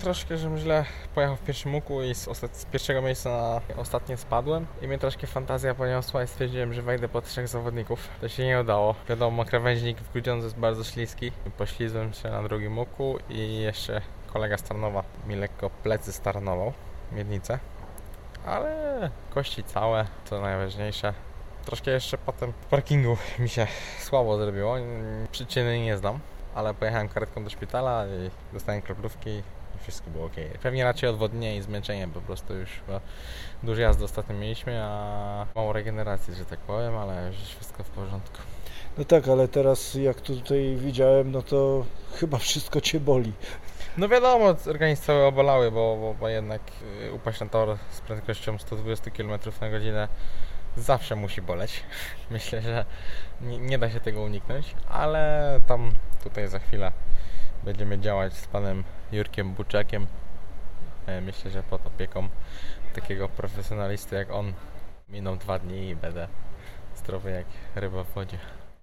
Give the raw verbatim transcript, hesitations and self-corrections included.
Troszkę, żebym źle pojechał w pierwszym łuku i z, ostat... z pierwszego miejsca na ostatnie spadłem. I mnie troszkę fantazja poniosła i stwierdziłem, że wejdę po trzech zawodników. To się nie udało. Wiadomo, krawężnik w Grudziądzu jest bardzo śliski. Poślizłem się na drugim łuku i jeszcze kolega z Tarnowa mi lekko plecy starnował, miednicę. Ale kości całe, to najważniejsze. Troszkę jeszcze potem w parkingu mi się słabo zrobiło. Przyczyny nie znam, ale pojechałem karetką do szpitala i dostałem kroplówki. Wszystko było ok. Pewnie raczej odwodnienie i zmęczenie, po prostu już dużo jazdy ostatnio mieliśmy, a mało regeneracji, że tak powiem, ale już wszystko w porządku. No tak, ale teraz jak tutaj widziałem, no to chyba wszystko cię boli. No wiadomo, organizm cały obolały, bo, bo, bo jednak upaść na tor z prędkością sto dwadzieścia kilometrów na godzinę zawsze musi boleć. Myślę, że nie, nie da się tego uniknąć, ale tam tutaj za chwilę będziemy działać z panem Jurkiem Buczakiem. Myślę, że pod opieką takiego profesjonalisty jak on miną dwa dni i będę zdrowy jak ryba w wodzie.